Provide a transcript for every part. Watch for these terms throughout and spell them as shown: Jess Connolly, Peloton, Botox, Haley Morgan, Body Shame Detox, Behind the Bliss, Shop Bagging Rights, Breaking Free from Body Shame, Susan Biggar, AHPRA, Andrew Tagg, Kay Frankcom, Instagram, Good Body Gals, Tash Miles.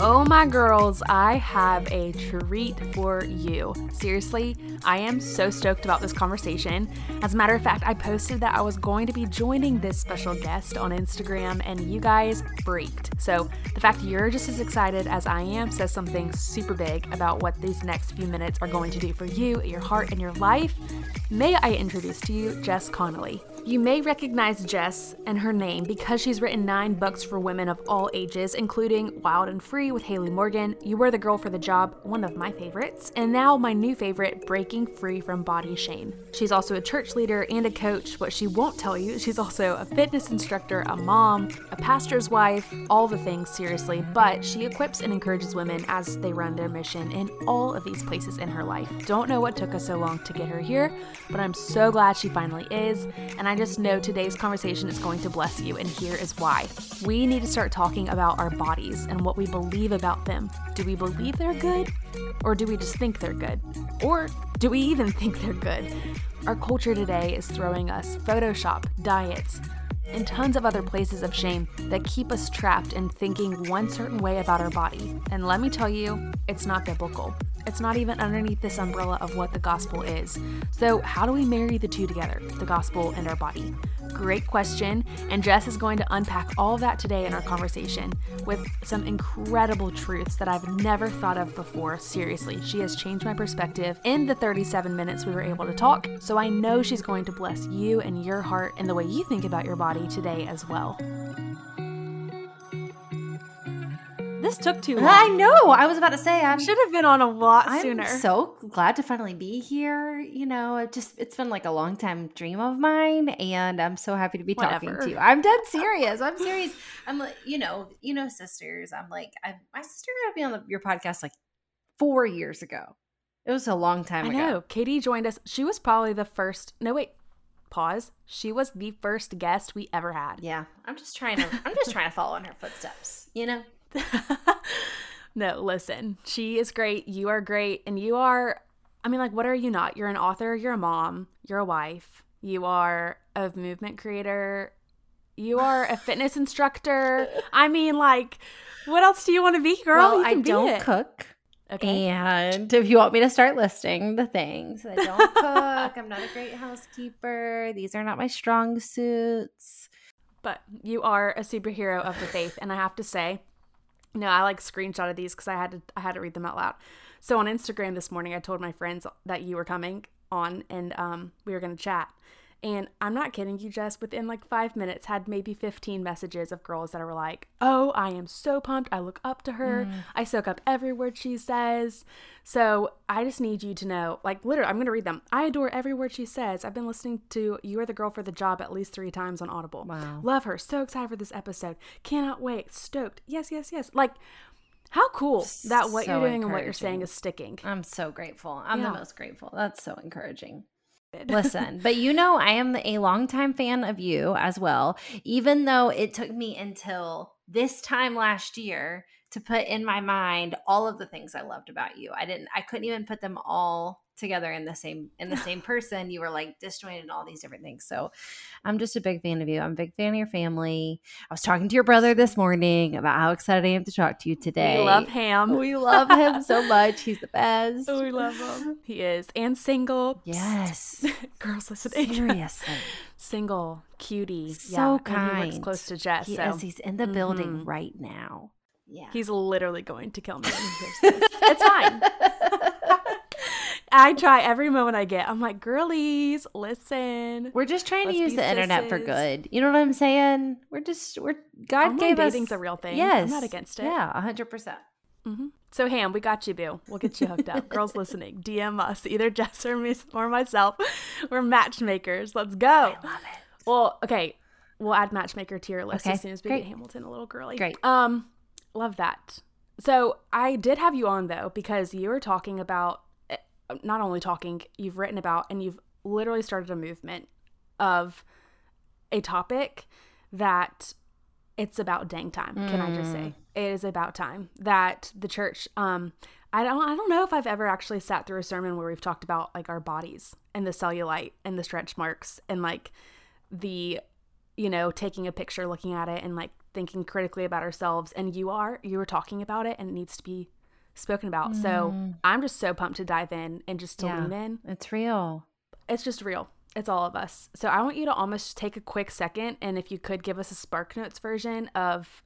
Oh my girls, I have a treat for you. Seriously, I am so stoked about this conversation. As a matter of fact, I posted that I was going to be joining this special guest on Instagram and you guys freaked. So the fact you're just as excited as I am says something super big about what these next few minutes are going to do for you, your heart, and your life. May I introduce to you Jess Connolly. You may recognize Jess and her name because she's written 9 books for women of all ages, including Wild and Free with Haley Morgan, You Were the Girl for the Job, one of my favorites, and now my new favorite, Breaking Free from Body Shame. She's also a church leader and a coach, but she won't tell you she's also a fitness instructor, a mom, a pastor's wife, all the things, seriously, but she equips and encourages women as they run their mission in all of these places in her life. Don't know what took us so long to get her here, but I'm so glad she finally is, and I just know today's conversation is going to bless you, and here is why. We need to start talking about our bodies and what we believe about them. Do we believe they're good? Or do we just think they're good? Or do we even think they're good? Our culture today is throwing us Photoshop, diets, and tons of other places of shame that keep us trapped in thinking one certain way about our body. And let me tell you, it's not biblical. It's not even underneath this umbrella of what the gospel is. So how do we marry the two together, the gospel and our body? Great question, and Jess is going to unpack all of that today in our conversation with some incredible truths that I've never thought of before. Seriously, she has changed my perspective in the 37 minutes we were able to talk, so I know she's going to bless you and your heart and the way you think about your body today as well. This took too long. I know. I was about to say I should have been on a lot sooner. I'm so glad to finally be here. You know, it's been like a long time dream of mine, and I'm so happy to be talking to you. I'm dead serious. I'm serious. I'm like, you know, sisters. I'm like, my sister got to be on your podcast like 4 years ago. It was a long time ago. I know. Katie joined us. She was probably the first. No, wait. Pause. She was the first guest we ever had. Yeah. I'm just trying to follow in her footsteps. You know. No, listen, she is great. You are great. And you are, I mean, like, what are you not? You're an author. You're a mom. You're a wife. You are a movement creator. You are a fitness instructor. I mean, like, what else do you want to be, girl? Well, I don't cook. Okay. And if you want me to start listing the things, I don't cook. I'm not a great housekeeper. These are not my strong suits. But you are a superhero of the faith. And I have to say, no, I like screenshotted these because I had to read them out loud. So on Instagram this morning, I told my friends that you were coming on and we were going to chat. And I'm not kidding you, Jess, within like 5 minutes, had maybe 15 messages of girls that were like, oh, I am so pumped. I look up to her. I soak up every word she says. So I just need you to know, like literally, I'm going to read them. I adore every word she says. I've been listening to You Are the Girl for the Job at least 3 times on Audible. Wow. Love her. So excited for this episode. Cannot wait. Stoked. Yes, yes, yes. Like, how cool that what you're doing and what you're saying is sticking. I'm so grateful. I'm the most grateful. That's so encouraging. Listen, but you know, I am a longtime fan of you as well, even though it took me until this time last year to put in my mind all of the things I loved about you. I couldn't even put them all together in the same person. You were like disjointed in all these different things. So I'm just a big fan of you. I'm a big fan of your family. I was talking to your brother this morning about how excited I am to talk to you today. We love him. We love him so much. He's the best. We love him. He is. And single. Yes. Girls listening. Seriously. Single. Cutie. So kind. And he works close to Jess. Yes, he's in the building right now. Yeah. He's literally going to kill me when he hears this. It's fine. I try every moment I get. I'm like, girlies, listen. We're just trying to use the internet for good. You know what I'm saying? God gave us. Dating's a real thing. Yes. I'm not against it. Yeah, 100%. Mm-hmm. So, Ham, we got you, boo. We'll get you hooked up. Girls listening, DM us, either Jess or me or myself. We're matchmakers. Let's go. I love it. Well, okay. We'll add matchmaker to your list as soon as we get Hamilton a little girly. Great. Love that. So I did have you on though, because you were talking about, not only talking, you've written about, and you've literally started a movement of a topic that it's about dang time. Can I just say it is about time that the church, I don't know if I've ever actually sat through a sermon where we've talked about like our bodies and the cellulite and the stretch marks and like the, you know, taking a picture, looking at it and like thinking critically about ourselves. And you were talking about it and it needs to be spoken about. So I'm just so pumped to dive in and just to lean in. It's real. It's just real. It's all of us. So I want you to almost take a quick second. And if you could give us a SparkNotes version of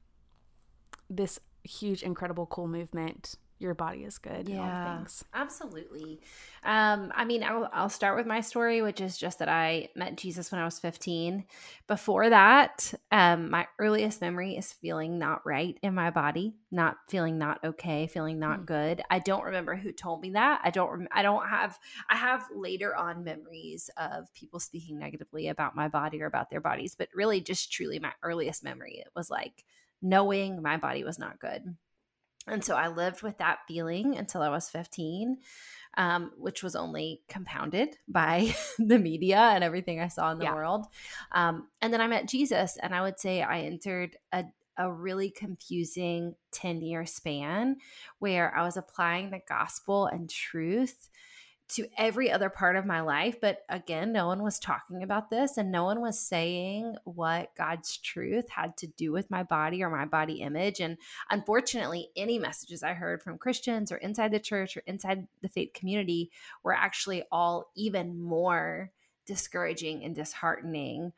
this huge, incredible, cool movement. Your body is good. Yeah, things. Absolutely. I mean, I'll start with my story, which is just that I met Jesus when I was 15. Before that, my earliest memory is feeling not right in my body, not feeling not okay, feeling not good. I don't remember who told me that. I have later on memories of people speaking negatively about my body or about their bodies, but really just truly my earliest memory, it was like knowing my body was not good. And so I lived with that feeling until I was 15, which was only compounded by the media and everything I saw in the world. And then I met Jesus, and I would say I entered a really confusing 10-year span where I was applying the gospel and truth to every other part of my life. But again, no one was talking about this, and no one was saying what God's truth had to do with my body or my body image. And unfortunately, any messages I heard from Christians or inside the church or inside the faith community were actually all even more discouraging and disheartening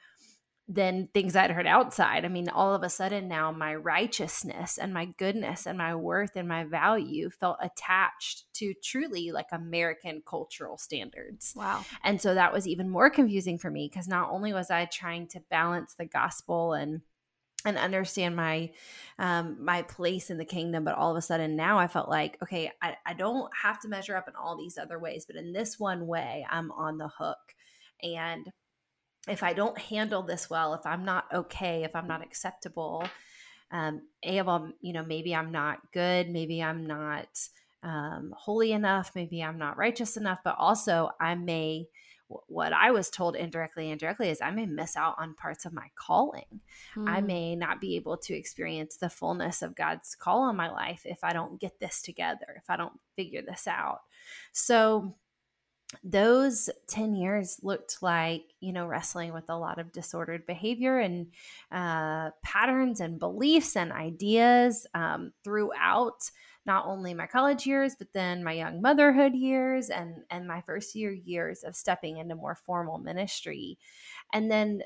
than things I'd heard outside. I mean, all of a sudden now my righteousness and my goodness and my worth and my value felt attached to truly like American cultural standards. Wow. And so that was even more confusing for me, because not only was I trying to balance the gospel and understand my my place in the kingdom, but all of a sudden now I felt like, okay, I don't have to measure up in all these other ways, but in this one way I'm on the hook. And if I don't handle this well, if I'm not okay, if I'm not acceptable, maybe I'm not good, maybe I'm not holy enough, maybe I'm not righteous enough, but also I may, what I was told indirectly is I may miss out on parts of my calling. I may not be able to experience the fullness of God's call on my life if I don't get this together, if I don't figure this out. So those 10 years looked like, you know, wrestling with a lot of disordered behavior and patterns and beliefs and ideas throughout not only my college years, but then my young motherhood years and my first years of stepping into more formal ministry. And then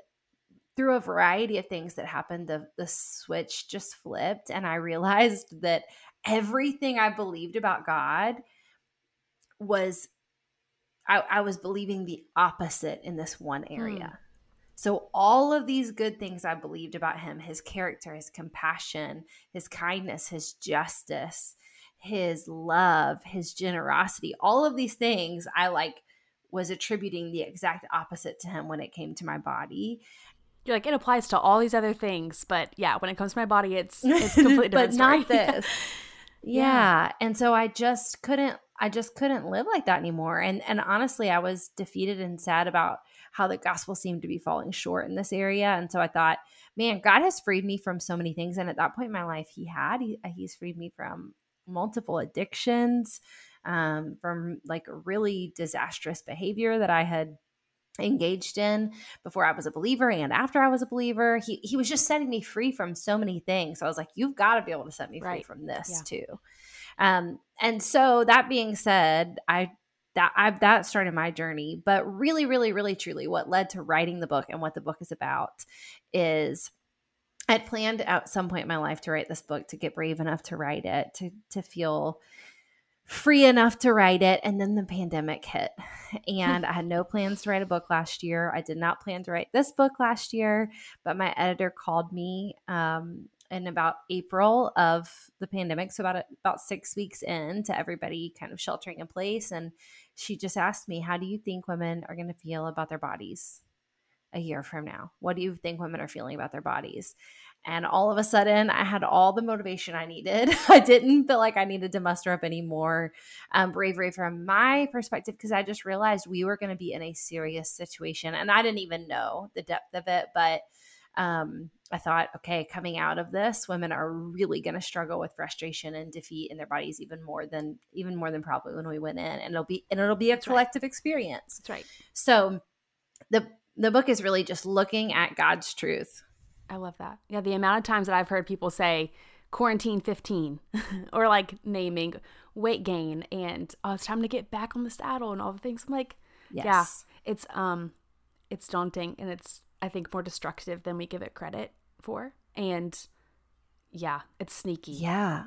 through a variety of things that happened, the switch just flipped. And I realized that everything I believed about God was I was believing the opposite in this one area. So all of these good things I believed about him, his character, his compassion, his kindness, his justice, his love, his generosity, all of these things I like was attributing the exact opposite to him when it came to my body. You're like, it applies to all these other things, but yeah, when it comes to my body, it's completely different story. But not this. Yeah. And so I just couldn't live like that anymore. And honestly, I was defeated and sad about how the gospel seemed to be falling short in this area. And so I thought, man, God has freed me from so many things. And at that point in my life, he's freed me from multiple addictions, from like really disastrous behavior that I had engaged in before I was a believer and after I was a believer. He was just setting me free from so many things. So I was like, you've got to be able to set me free from this too. And so that being said, that started my journey, but really, really, really, truly what led to writing the book and what the book is about is I'd planned at some point in my life to write this book, to get brave enough to write it, to feel free enough to write it. And then the pandemic hit and I had no plans to write a book last year. I did not plan to write this book last year, but my editor called me, in about April of the pandemic, so about 6 weeks in to everybody kind of sheltering in place. And she just asked me, how do you think women are going to feel about their bodies a year from now? What do you think women are feeling about their bodies? And all of a sudden, I had all the motivation I needed. I didn't feel like I needed to muster up any more bravery from my perspective, because I just realized we were going to be in a serious situation. And I didn't even know the depth of it. But I thought, okay, coming out of this, women are really going to struggle with frustration and defeat in their bodies even more than probably when we went in. And it'll be a collective experience. That's right. So the book is really just looking at God's truth. I love that. Yeah, the amount of times that I've heard people say quarantine 15 or like naming weight gain and it's time to get back on the saddle and all the things. I'm like, yes. Yeah, it's daunting and it's, I think, more destructive than we give it credit for. And yeah, it's sneaky. Yeah,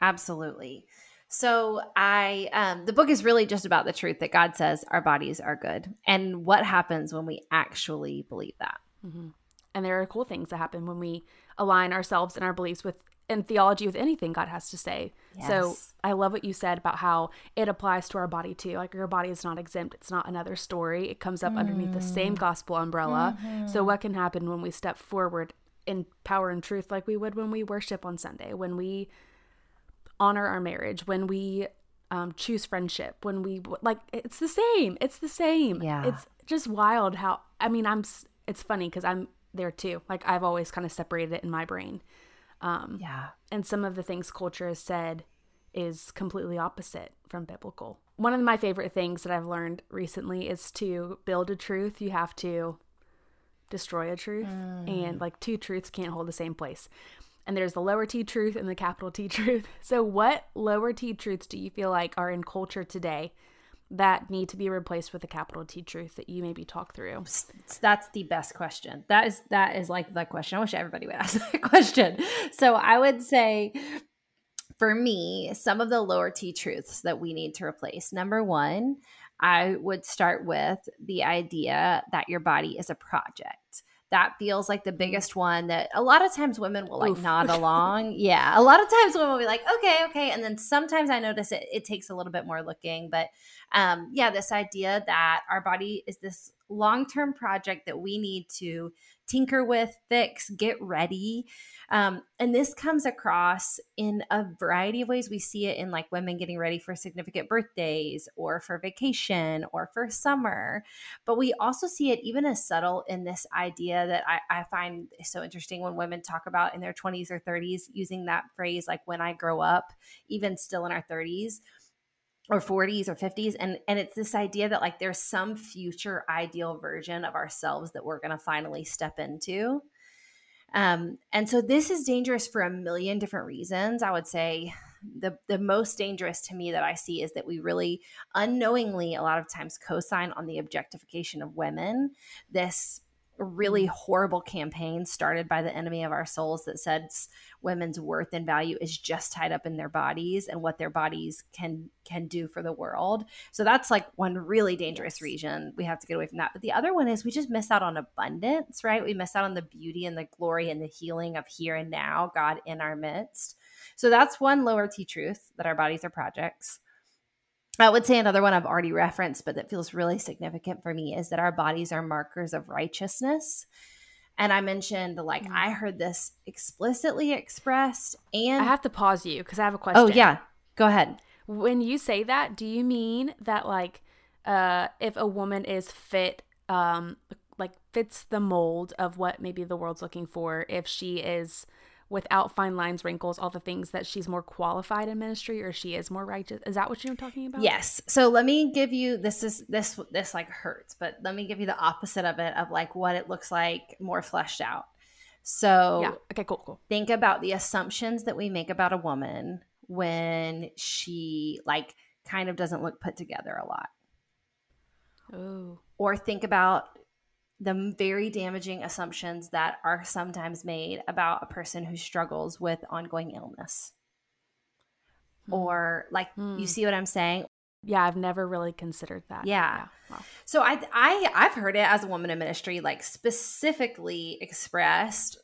absolutely. So the book is really just about the truth that God says our bodies are good and what happens when we actually believe that. Mm-hmm. And there are cool things that happen when we align ourselves and our beliefs with and theology with anything God has to say. Yes. So I love what you said about how it applies to our body too. Like your body is not exempt. It's not another story. It comes up underneath the same gospel umbrella. Mm-hmm. So what can happen when we step forward in power and truth like we would when we worship on Sunday, when we honor our marriage, when we choose friendship, when we like, it's the same. It's the same. Yeah. It's just wild how, I mean, it's funny because I'm there too. Like I've always kind of separated it in my brain. Yeah. And some of the things culture has said is completely opposite from biblical. One of my favorite things that I've learned recently is to build a truth, you have to destroy a truth. And like two truths can't hold the same place. And there's the lower T truth and the capital T truth. So what lower T truths do you feel like are in culture today that need to be replaced with a capital T truth that you maybe talk through? That's the best question. That is like the question. I wish everybody would ask that question. So I would say for me, some of the lower T truths that we need to replace. Number one, I would start with the idea that your body is a project. That feels like the biggest one that a lot of times women will like nod along. Yeah. A lot of times women will be like, okay. And then sometimes I notice it takes a little bit more looking, but this idea that our body is this long-term project that we need to tinker with, fix, get ready. And this comes across in a variety of ways. We see it in like women getting ready for significant birthdays or for vacation or for summer. But we also see it even as subtle in this idea that I find so interesting when women talk about in their 20s or 30s, using that phrase, like when I grow up, even still in our 30s. Or 40s or 50s. And it's this idea that like there's some future ideal version of ourselves that we're going to finally step into. And so this is dangerous for a million different reasons. I would say the most dangerous to me that I see is that we really unknowingly a lot of times co-sign on the objectification of women. This really horrible campaign started by the enemy of our souls that said women's worth and value is just tied up in their bodies and what their bodies can do for the world. So that's like one really dangerous reason we have to get away from that. But the other one is we just miss out on abundance, right? We miss out on the beauty and the glory and the healing of here and now, God in our midst. So that's one lower T truth, that our bodies are projects. I would say another one I've already referenced, but that feels really significant for me, is that our bodies are markers of righteousness. And I mentioned, like, I heard this explicitly expressed. And I have to pause you because I have a question. Oh, yeah. Go ahead. When you say that, do you mean that, like, if a woman is fit, like, fits the mold of what maybe the world's looking for, if she is without fine lines, wrinkles, all the things, that she's more qualified in ministry or she is more righteous? Is that what you're talking about? Yes. So let me give you, this like hurts, but let me give you the opposite of it, of like what it looks like more fleshed out. So yeah. Okay, cool. Think about the assumptions that we make about a woman when she like kind of doesn't look put together a lot. Oh. Or think about the very damaging assumptions that are sometimes made about a person who struggles with ongoing illness. Or like, you see what I'm saying? Yeah, I've never really considered that. Yeah. Wow. So I've heard it as a woman in ministry, like specifically expressed,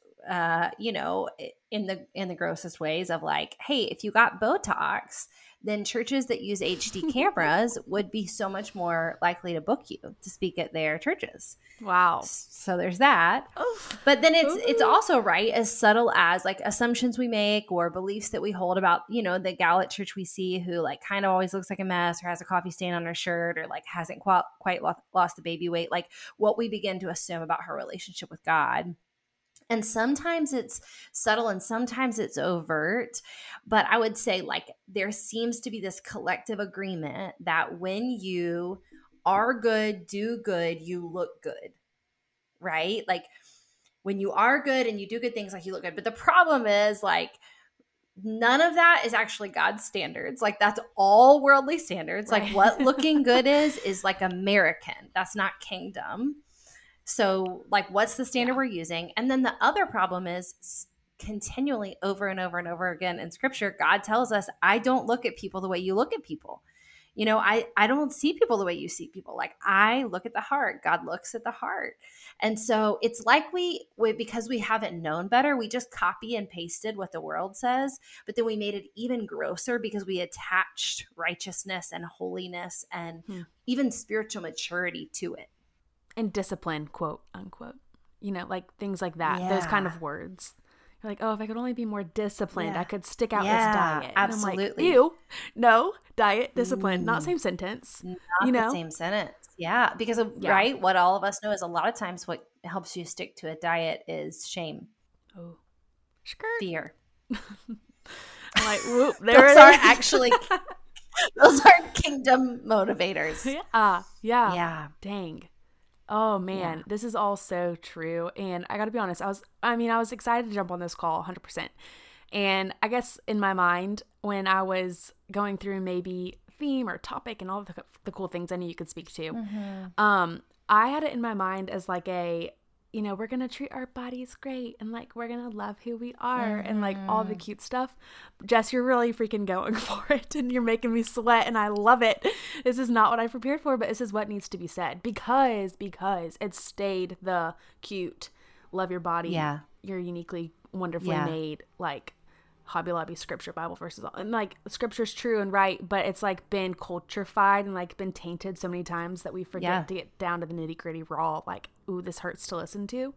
in the grossest ways of like, hey, if you got Botox, then churches that use HD cameras would be so much more likely to book you to speak at their churches. Wow. So there's that. Oof. But then it's also, right, as subtle as like assumptions we make or beliefs that we hold about, you know, the gal at church we see who like kind of always looks like a mess or has a coffee stain on her shirt or like hasn't quite lost the baby weight, like what we begin to assume about her relationship with God. And sometimes it's subtle and sometimes it's overt, but I would say like there seems to be this collective agreement that when you are good, do good, you look good, right? Like when you are good and you do good things, like you look good. But the problem is like none of that is actually God's standards. Like that's all worldly standards. Right. Like what looking good is like American. That's not kingdom. So like what's the standard we're using? And then the other problem is continually over and over and over again in scripture, God tells us, I don't look at people the way you look at people. You know, I don't see people the way you see people. Like I look at the heart. God looks at the heart. And so it's like because we haven't known better, we just copy and pasted what the world says, but then we made it even grosser because we attached righteousness and holiness and even spiritual maturity to it. And discipline, quote unquote, you know, like things like that, those kind of words. You're like, oh, if I could only be more disciplined, I could stick out this diet. Absolutely. And I'm like, ew, no, diet, discipline, not same sentence. Not, you know, the same sentence. Yeah. Because, right, what all of us know is a lot of times what helps you stick to a diet is shame. Oh, fear. I'm like, whoop, there it is. Those are kingdom motivators. Yeah. Dang. Oh man, this is all so true. And I got to be honest, I was excited to jump on this call 100%. And I guess in my mind, when I was going through maybe theme or topic and all of the cool things I knew you could speak to, I had it in my mind as like we're going to treat our bodies great and like, we're going to love who we are and like all the cute stuff. Jess, you're really freaking going for it and you're making me sweat and I love it. This is not what I prepared for, but this is what needs to be said because it stayed the cute, love your body. Yeah. You're uniquely, wonderfully made, like Hobby Lobby scripture, Bible verses, and like scripture's true and right, but it's like been culturefied and like been tainted so many times that we forget to get down to the nitty gritty raw, like, ooh, this hurts to listen to.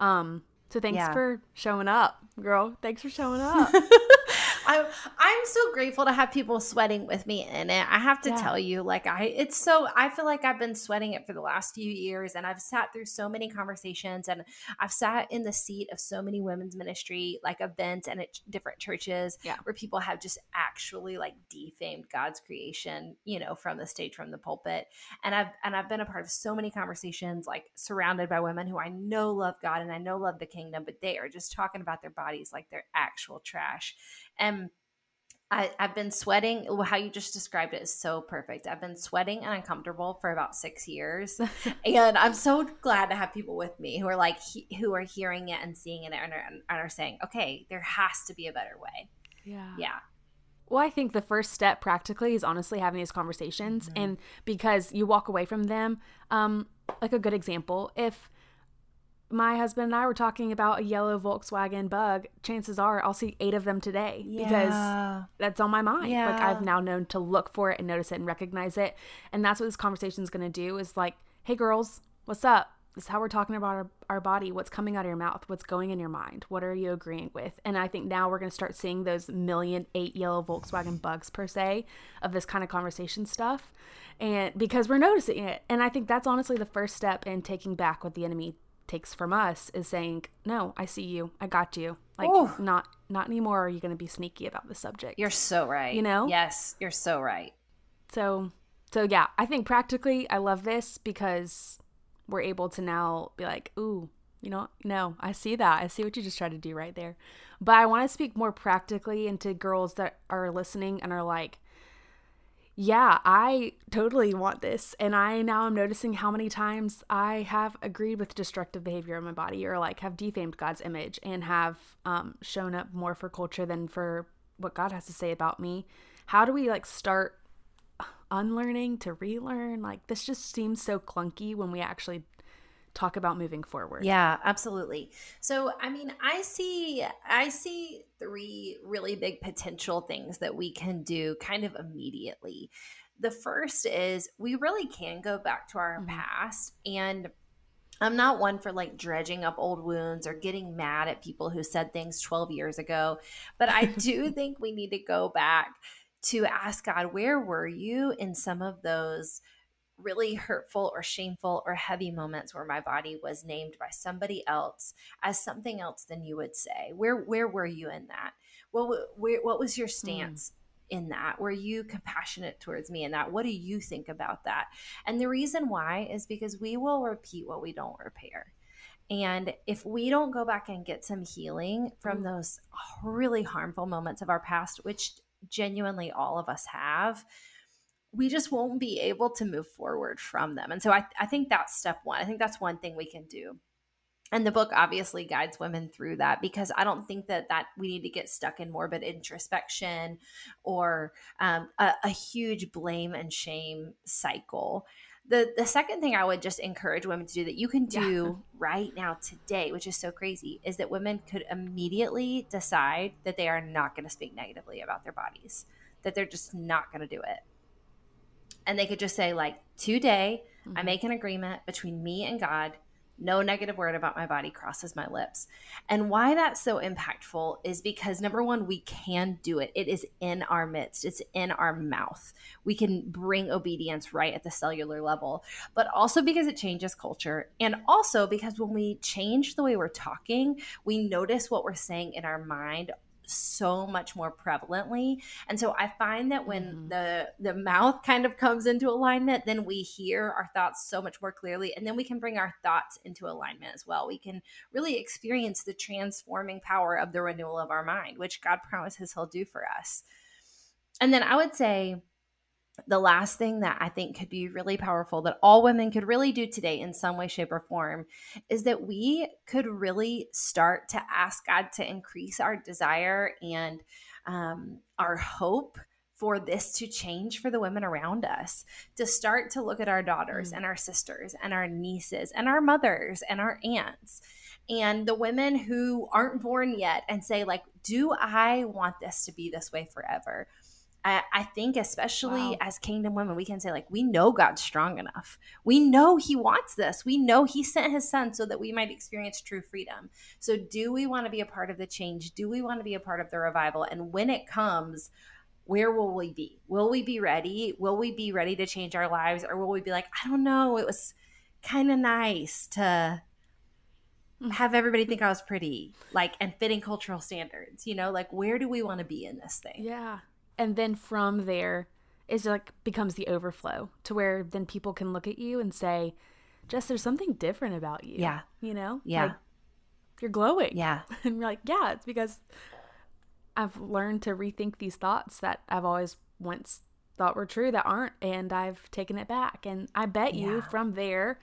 So thanks for showing up, girl. Thanks for showing up. I'm so grateful to have people sweating with me in it. I have to tell you, like I feel like I've been sweating it for the last few years and I've sat through so many conversations and I've sat in the seat of so many women's ministry, like events and at different churches where people have just actually like defamed God's creation, you know, from the stage, from the pulpit. And I've been a part of so many conversations, like surrounded by women who I know love God and I know love the kingdom, but they are just talking about their bodies like they're actual trash. And I've been sweating. How you just described it is so perfect. I've been sweating and uncomfortable for about 6 years. And I'm so glad to have people with me who are like, who are hearing it and seeing it and are saying, okay, there has to be a better way. Yeah. Yeah. Well, I think the first step practically is honestly having these conversations. Mm-hmm. And because you walk away from them, like a good example, if my husband and I were talking about a yellow Volkswagen Bug, chances are I'll see 8 of them today because that's on my mind. Yeah. Like I've now known to look for it and notice it and recognize it. And that's what this conversation is going to do is like, hey girls, what's up? This is how we're talking about our body, what's coming out of your mouth, what's going in your mind, what are you agreeing with? And I think now we're going to start seeing those 8 yellow Volkswagen Bugs per se of this kind of conversation stuff. And because we're noticing it. And I think that's honestly the first step in taking back what the enemy takes from us is saying, no, I see you. I got you. Like not anymore. Are you going to be sneaky about the subject? You're so right. You know? Yes. You're so right. So yeah, I think practically I love this because we're able to now be like, ooh, you know, no, I see that. I see what you just tried to do right there. But I want to speak more practically into girls that are listening and are like, yeah, I totally want this. And I now am noticing how many times I have agreed with destructive behavior in my body or like have defamed God's image and have shown up more for culture than for what God has to say about me. How do we like start unlearning to relearn? Like this just seems so clunky when we actually talk about moving forward. Yeah, absolutely. So, I mean, I see three really big potential things that we can do kind of immediately. The first is we really can go back to our past, and I'm not one for like dredging up old wounds or getting mad at people who said things 12 years ago, but I do think we need to go back to ask God, where were you in some of those really hurtful or shameful or heavy moments where my body was named by somebody else as something else than you would say? Where were you in that? What was your stance in that? Were you compassionate towards me in that? What do you think about that? And the reason why is because we will repeat what we don't repair. And if we don't go back and get some healing from those really harmful moments of our past, which genuinely all of us have, we just won't be able to move forward from them. And so I think that's step one. I think that's one thing we can do. And the book obviously guides women through that, because I don't think that we need to get stuck in morbid introspection or a huge blame and shame cycle. The second thing I would just encourage women to do that you can do right now today, which is so crazy, is that women could immediately decide that they are not going to speak negatively about their bodies, that they're just not going to do it. And they could just say, like, today I make an agreement between me and God. No negative word about my body crosses my lips. And why that's so impactful is because, number one, we can do it. It is in our midst. It's in our mouth. We can bring obedience right at the cellular level, but also because it changes culture. And also because when we change the way we're talking, we notice what we're saying in our mind so much more prevalently. And so I find that when the mouth kind of comes into alignment, then we hear our thoughts so much more clearly. And then we can bring our thoughts into alignment as well. We can really experience the transforming power of the renewal of our mind, which God promises He'll do for us. And then I would say the last thing that I think could be really powerful that all women could really do today in some way, shape, or form is that we could really start to ask God to increase our desire and our hope for this to change for the women around us, to start to look at our daughters and our sisters and our nieces and our mothers and our aunts and the women who aren't born yet and say, like, do I want this to be this way forever? I think especially as kingdom women, we can say, like, we know God's strong enough. We know He wants this. We know He sent His Son so that we might experience true freedom. So do we want to be a part of the change? Do we want to be a part of the revival? And when it comes, where will we be? Will we be ready? Will we be ready to change our lives? Or will we be like, I don't know, it was kind of nice to have everybody think I was pretty, like, and fitting cultural standards, you know, like, where do we want to be in this thing? Yeah. And then from there, it like becomes the overflow to where then people can look at you and say, Jess, there's something different about you. Yeah. You know? Yeah. Like, you're glowing. Yeah. And you're like, yeah, it's because I've learned to rethink these thoughts that I've always once thought were true that aren't, and I've taken it back. And I bet you from there,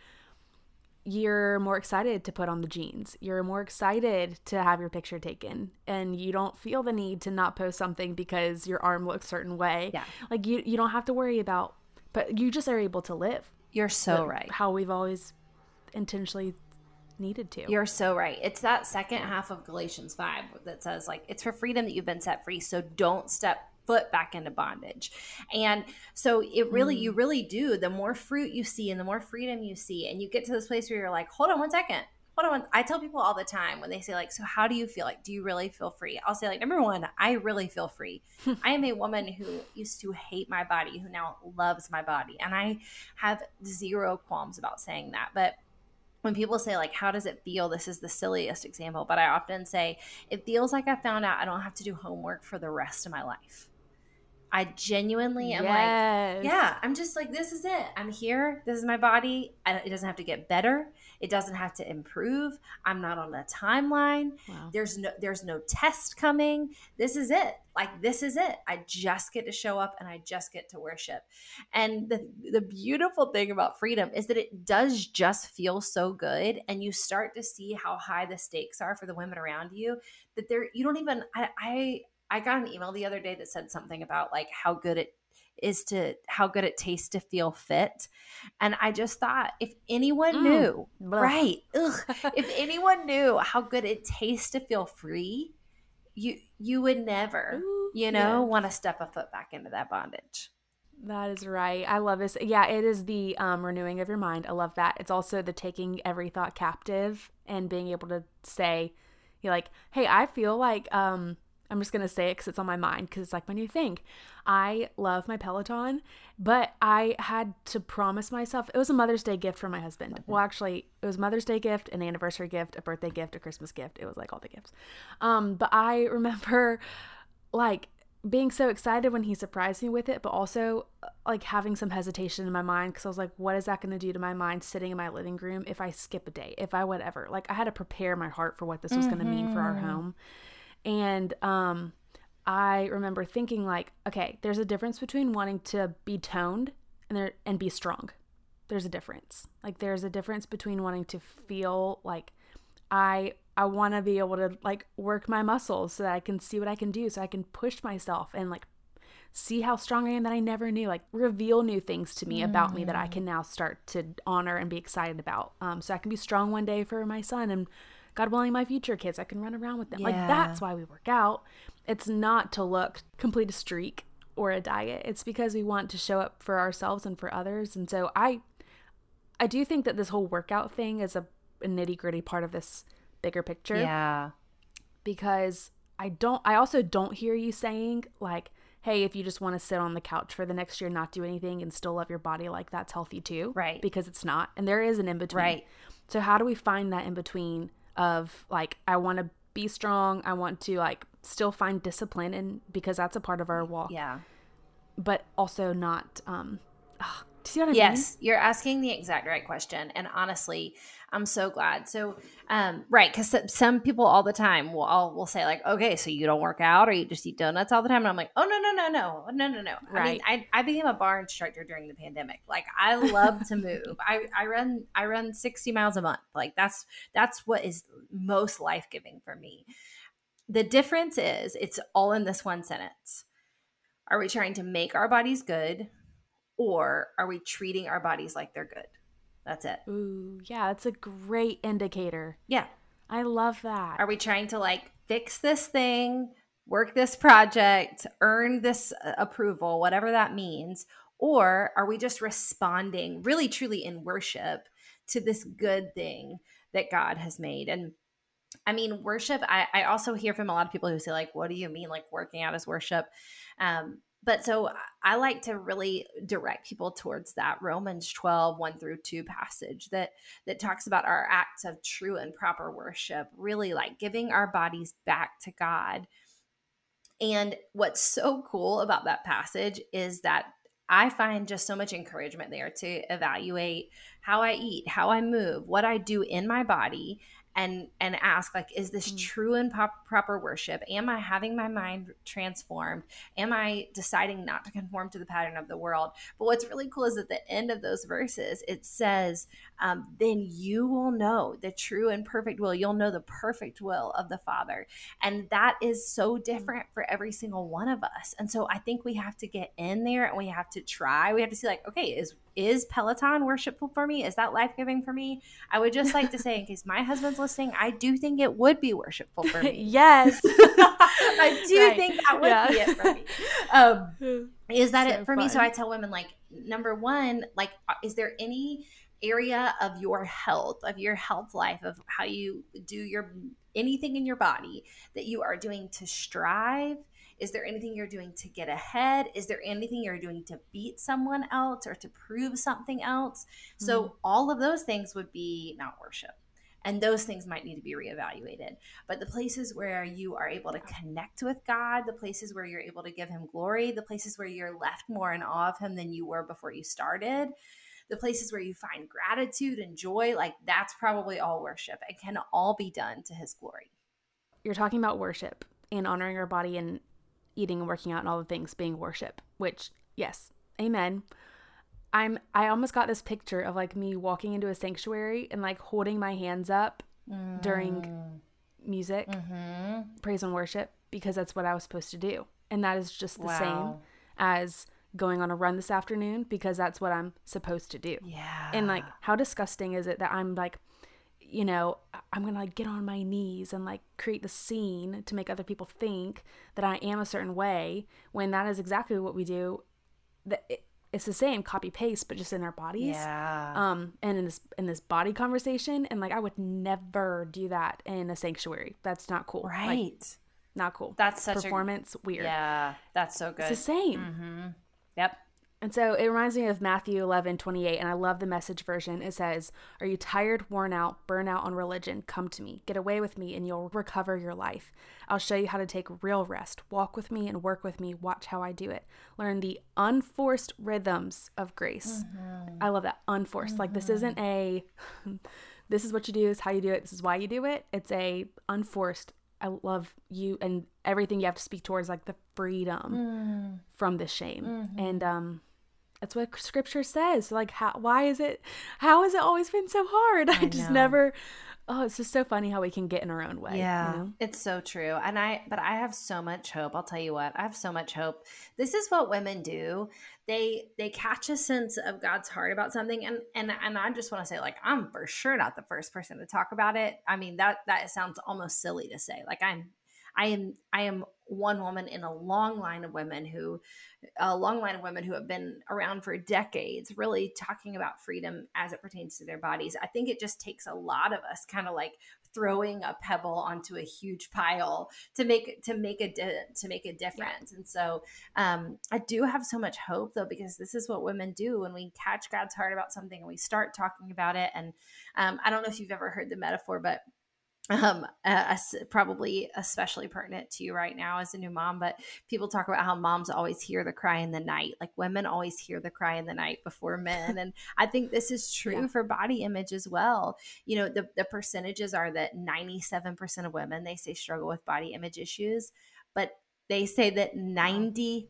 you're more excited to put on the jeans. You're more excited to have your picture taken, and you don't feel the need to not post something because your arm looks a certain way. Yeah. Like you don't have to worry about, but you just are able to live. You're so right. How we've always intentionally needed to. You're so right. It's that second half of Galatians 5 that says, like, it's for freedom that you've been set free. So don't step foot back into bondage. And so it really, you really do, the more fruit you see and the more freedom you see, and you get to this place where you're like, hold on one second. I tell people all the time when they say, like, so how do you feel? Like, do you really feel free? I'll say, like, number one, I really feel free. I am a woman who used to hate my body, who now loves my body. And I have zero qualms about saying that. But when people say, like, how does it feel? This is the silliest example, but I often say, it feels like I found out I don't have to do homework for the rest of my life. I genuinely am like, yeah, I'm just like, this is it. I'm here. This is my body. It doesn't have to get better. It doesn't have to improve. I'm not on a timeline. Wow. There's no test coming. This is it. Like, this is it. I just get to show up and I just get to worship. And the beautiful thing about freedom is that it does just feel so good. And you start to see how high the stakes are for the women around you that you don't even, I got an email the other day that said something about, like, how good it is to how good it tastes to feel fit. And I just thought, if anyone knew, right? If anyone knew how good it tastes to feel free, you would never, want to step a foot back into that bondage. That is right. I love this. Yeah, it is the renewing of your mind. I love that. It's also the taking every thought captive and being able to say, you're like, hey, I feel like, I'm just going to say it because it's on my mind because it's like my new thing. I love my Peloton, but I had to promise myself, it was a Mother's Day gift from my husband. Well, actually, it was a Mother's Day gift, an anniversary gift, a birthday gift, a Christmas gift. It was like all the gifts. But I remember like being so excited when he surprised me with it, but also like having some hesitation in my mind because I was like, what is that going to do to my mind sitting in my living room if I skip a day, if I whatever? Like I had to prepare my heart for what this was going to mean for our home. And I remember thinking like, okay, there's a difference between wanting to be toned and be strong. There's a difference. Like there's a difference between wanting to feel like I want to be able to like work my muscles so that I can see what I can do, so I can push myself and like see how strong I am that I never knew, like reveal new things to me about me that I can now start to honor and be excited about. So I can be strong one day for my son and God willing, my future kids, I can run around with them. Yeah. Like, that's why we work out. It's not to look complete a streak or a diet. It's because we want to show up for ourselves and for others. And so I do think that this whole workout thing is a nitty-gritty part of this bigger picture. Yeah. Because I also don't hear you saying, like, hey, if you just want to sit on the couch for the next year, not do anything and still love your body, like, that's healthy too. Right. Because it's not. And there is an in-between. Right. So how do we find that in-between of like, I want to be strong. I want to like still find discipline, and because that's a part of our walk. Yeah. But also not, do you see what I mean? Yes. You're asking the exact right question. And honestly, I'm so glad. So, right. Cause some people all the time will say like, okay, so you don't work out or you just eat donuts all the time. And I'm like, oh no. Right. I mean, I became a bar instructor during the pandemic. Like I love to move. I run 60 miles a month. Like that's what is most life-giving for me. The difference is it's all in this one sentence. Are we trying to make our bodies good, or are we treating our bodies like they're good? That's it. Ooh, yeah, that's a great indicator. Yeah. I love that. Are we trying to like fix this thing, work this project, earn this approval, whatever that means, or are we just responding really truly in worship to this good thing that God has made? And I mean, worship, I also hear from a lot of people who say like, what do you mean like working out is worship? But so I like to really direct people towards that Romans 12:1-2 passage that talks about our acts of true and proper worship, really like giving our bodies back to God. And what's so cool about that passage is that I find just so much encouragement there to evaluate how I eat, how I move, what I do in my body, and ask like, is this true and proper worship? Am I having my mind transformed? Am I deciding not to conform to the pattern of the world? But what's really cool is at the end of those verses, it says, then you will know the true and perfect will. You'll know the perfect will of the Father. And that is so different for every single one of us. And so I think we have to get in there and we have to try. We have to see like, okay, is Peloton worshipful for me? Is that life-giving for me? I would just like to say, in case my husband's listening, I do think it would be worshipful for me. Yes. I do think that would be it for me. Is that so it for me? So I tell women, like, number one, like, is there any area of your health, life, of how you do anything in your body that you are doing to strive? Is there anything you're doing to get ahead? Is there anything you're doing to beat someone else or to prove something else? Mm-hmm. So all of those things would be not worship. And those things might need to be reevaluated. But the places where you are able to connect with God, the places where you're able to give him glory, the places where you're left more in awe of him than you were before you started, the places where you find gratitude and joy, like that's probably all worship. It can all be done to his glory. You're talking about worship and honoring our body and eating and working out and all the things being worship, which, yes, amen. I almost got this picture of like me walking into a sanctuary and like holding my hands up during music, praise and worship, because that's what I was supposed to do. And that is just the same as going on a run this afternoon because that's what I'm supposed to do. Yeah. And like, how disgusting is it that I'm like, you know, I'm going to like get on my knees and like create the scene to make other people think that I am a certain way when that is exactly what we do. It's the same copy paste, but just in our bodies. Yeah. And in this body conversation. And like, I would never do that in a sanctuary. That's not cool. Right. Like, not cool. That's such performance. Weird. Yeah. That's so good. It's the same. Mm-hmm. Yep. And so it reminds me of Matthew 11:28, and I love the Message version. It says, "Are you tired, worn out, burnt out on religion? Come to me. Get away with me, and you'll recover your life. I'll show you how to take real rest. Walk with me and work with me. Watch how I do it. Learn the unforced rhythms of grace." Mm-hmm. I love that. Unforced. Mm-hmm. Like, this isn't a, this is what you do, this is how you do it, this is why you do it. It's a unforced. I love you and everything you have to speak towards, like the freedom from the shame. Mm-hmm. And, that's what scripture says. Like, how has it always been so hard? I just never, it's just so funny how we can get in our own way. Yeah, you know? It's so true. And I have so much hope. I'll tell you what, I have so much hope. This is what women do. They catch a sense of God's heart about something. And I just want to say, like, I'm for sure not the first person to talk about it. I mean, that sounds almost silly to say. Like, I am one woman in a long line of women who have been around for decades, really talking about freedom as it pertains to their bodies. I think it just takes a lot of us kind of like throwing a pebble onto a huge pile to make a difference. Yeah. And so I do have so much hope, though, because this is what women do when we catch God's heart about something and we start talking about it. And I don't know if you've ever heard the metaphor, but probably especially pertinent to you right now as a new mom, but people talk about how moms always hear the cry in the night. Like, women always hear the cry in the night before men. And I think this is true for body image as well. You know, the percentages are that 97% of women, they say, struggle with body image issues, but they say that 95%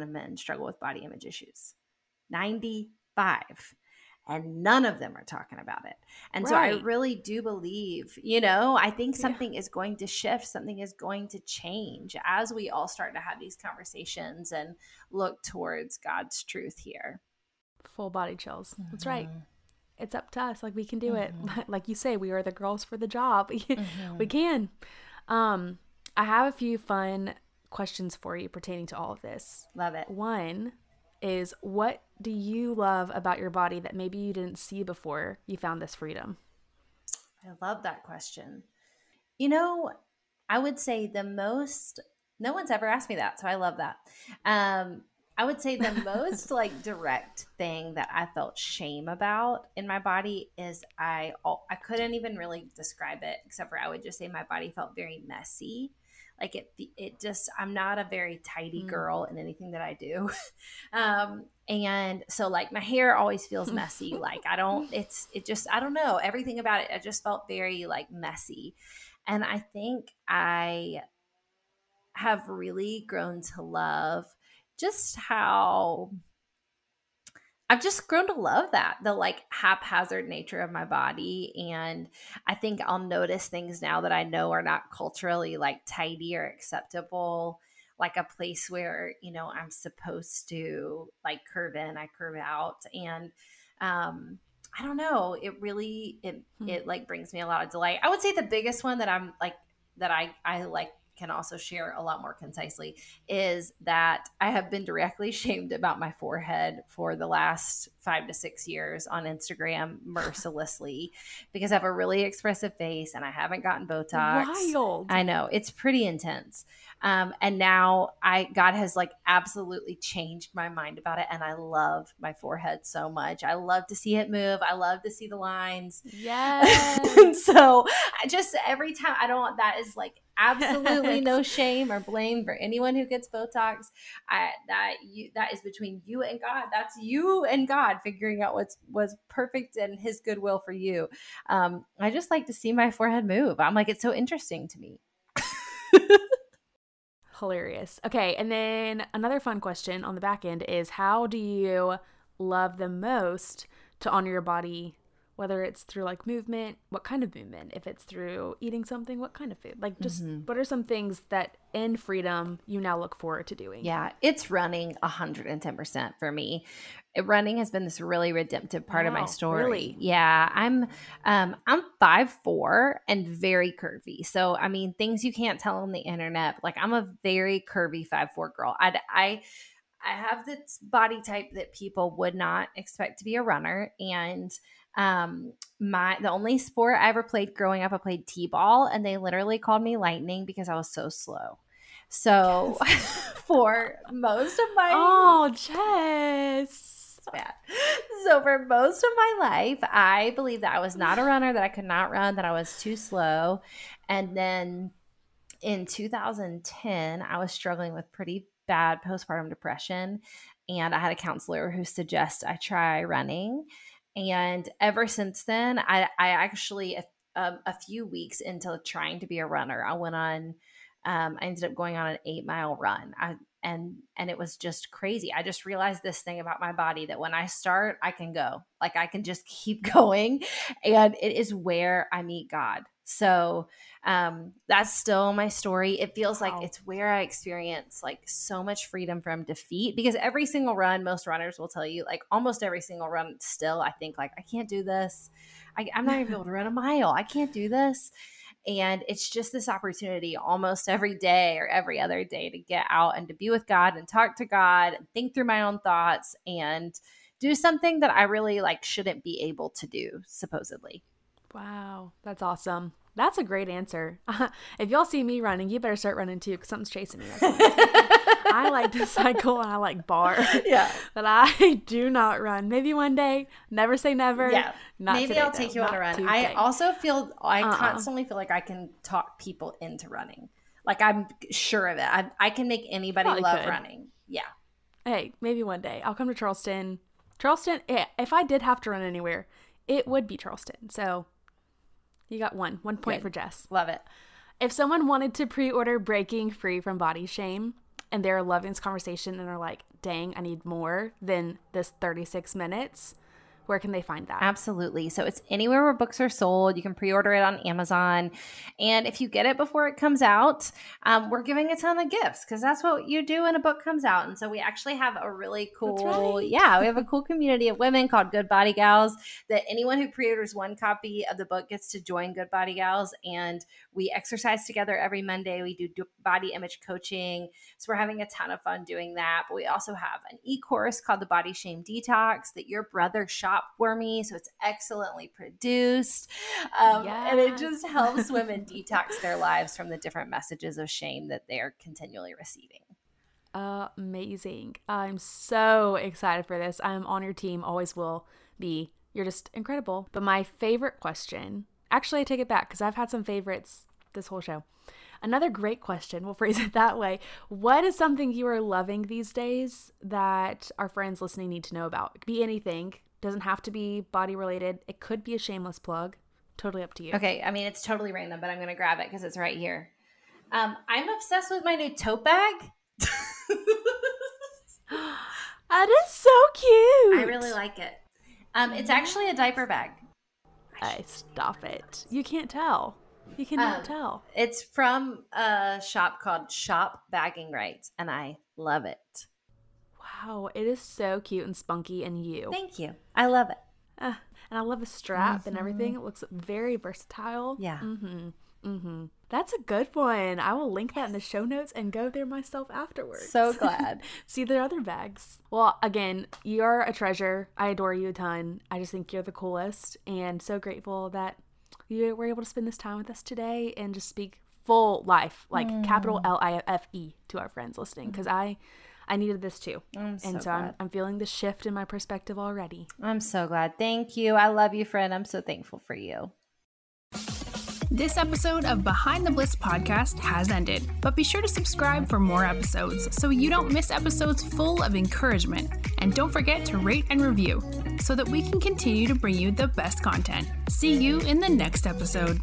of men struggle with body image issues. 95%. And none of them are talking about it. And so I really do believe, you know, I think something is going to shift. Something is going to change as we all start to have these conversations and look towards God's truth here. Full body chills. Mm-hmm. That's right. It's up to us. Like, we can do it. Like you say, we are the girls for the job. We can. I have a few fun questions for you pertaining to all of this. Love it. One is, what do you love about your body that maybe you didn't see before you found this freedom? I love that question. You know, I would say no one's ever asked me that, so I love that. I would say the most like direct thing that I felt shame about in my body is I couldn't even really describe it, except for I would just say my body felt very messy. Like, it just, I'm not a very tidy girl in anything that I do. And so, like, my hair always feels messy. Like, I don't know, everything about it. I just felt very like messy. And I think I have really grown to love I've just grown to love that, the like haphazard nature of my body. And I think I'll notice things now that I know are not culturally like tidy or acceptable, like a place where, you know, I'm supposed to like curve in, I curve out. And, I don't know, it like brings me a lot of delight. I would say the biggest one that I'm like, that I like, can also share a lot more concisely, is that I have been directly shamed about my forehead for the last 5 to 6 years on Instagram mercilessly because I have a really expressive face and I haven't gotten Botox. Wild. I know, it's pretty intense. And now God has like absolutely changed my mind about it. And I love my forehead so much. I love to see it move. I love to see the lines. Yes. So I just, every time that is like absolutely no shame or blame for anyone who gets Botox. That is between you and God. That's you and God figuring out what's perfect and his goodwill for you. I just like to see my forehead move. I'm like, it's so interesting to me. Hilarious. Okay. And then another fun question on the back end is, how do you love the most to honor your body whether it's through like movement, what kind of movement, if it's through eating something, what kind of food, like just what are some things that in freedom you now look forward to doing? Yeah, it's running 110% for me. Running has been this really redemptive part of my story. Really? Yeah, I'm 5'4" and very curvy. So I mean, things you can't tell on the internet, like I'm a very curvy 5'4" girl. I have this body type that people would not expect to be a runner, and the only sport I ever played growing up, I played t-ball, and they literally called me Lightning because I was so slow. So for most of my for most of my life, I believed that I was not a runner, that I could not run, that I was too slow. And then in 2010, I was struggling with pretty bad postpartum depression, and I had a counselor who suggests I try running. And ever since then, I actually, a few weeks into trying to be a runner, I went on, I ended up going on an 8-mile run. And it was just crazy. I just realized this thing about my body that when I start, I can go. Like I can just keep going, and it is where I meet God. So that's still my story. It feels like it's where I experience like so much freedom from defeat, because every single run, most runners will tell you, like almost every single run still, I think like, I can't do this. I'm not even able to run a mile. I can't do this. And it's just this opportunity almost every day or every other day to get out and to be with God and talk to God and think through my own thoughts and do something that I really like shouldn't be able to do, supposedly. Wow. That's awesome. That's a great answer. If y'all see me running, you better start running too, because something's chasing me. I like to cycle and I like bar. Yeah. But I do not run. Maybe one day. Never say never. Yeah. Not maybe today, I'll take you on a run. Today. I also feel constantly feel like I can talk people into running. Like I'm sure of it. I can make anybody love running. Yeah. Hey, maybe one day. I'll come to Charleston. Charleston, if I did have to run anywhere, it would be Charleston. So you got one point for Jess. Love it. If someone wanted to pre-order Breaking Free from Body Shame and they're loving this conversation and are like, dang, I need more than this 36 minutes, where can they find that? Absolutely. So it's anywhere where books are sold. You can pre-order it on Amazon. And if you get it before it comes out, we're giving a ton of gifts, because that's what you do when a book comes out. And so we actually have a really cool, we have a cool community of women called Good Body Gals, that anyone who pre-orders one copy of the book gets to join Good Body Gals. And we exercise together every Monday. We do body image coaching. So we're having a ton of fun doing that. But we also have an e-course called the Body Shame Detox that your brother shop for me. So it's excellently produced. And it just helps women detox their lives from the different messages of shame that they are continually receiving. Amazing. I'm so excited for this. I'm on your team. Always will be. You're just incredible. But my favorite question, actually, I take it back, because I've had some favorites this whole show. Another great question, we'll phrase it that way. What is something you are loving these days that our friends listening need to know about? It could be anything. Doesn't have to be body related. It could be a shameless plug. Totally up to you. Okay. I mean, it's totally random, but I'm going to grab it because it's right here. I'm obsessed with my new tote bag. That is so cute. I really like it. It's actually a diaper bag. Stop it. You can't tell. You cannot tell. It's from a shop called Shop Bagging Rights, and I love it. Wow, it is so cute and spunky and you. Thank you. I love it. And I love the strap and everything. It looks very versatile. Yeah. That's a good one. I will link that in the show notes and go there myself afterwards. So glad. See their other bags. Well, again, you're a treasure. I adore you a ton. I just think you're the coolest, and so grateful that you were able to spend this time with us today and just speak full life, like capital Life to our friends listening, because I needed this too. I'm feeling the shift in my perspective already. I'm so glad. Thank you. I love you, friend. I'm so thankful for you. This episode of Behind the Bliss podcast has ended, but be sure to subscribe for more episodes so you don't miss episodes full of encouragement. And don't forget to rate and review so that we can continue to bring you the best content. See you in the next episode.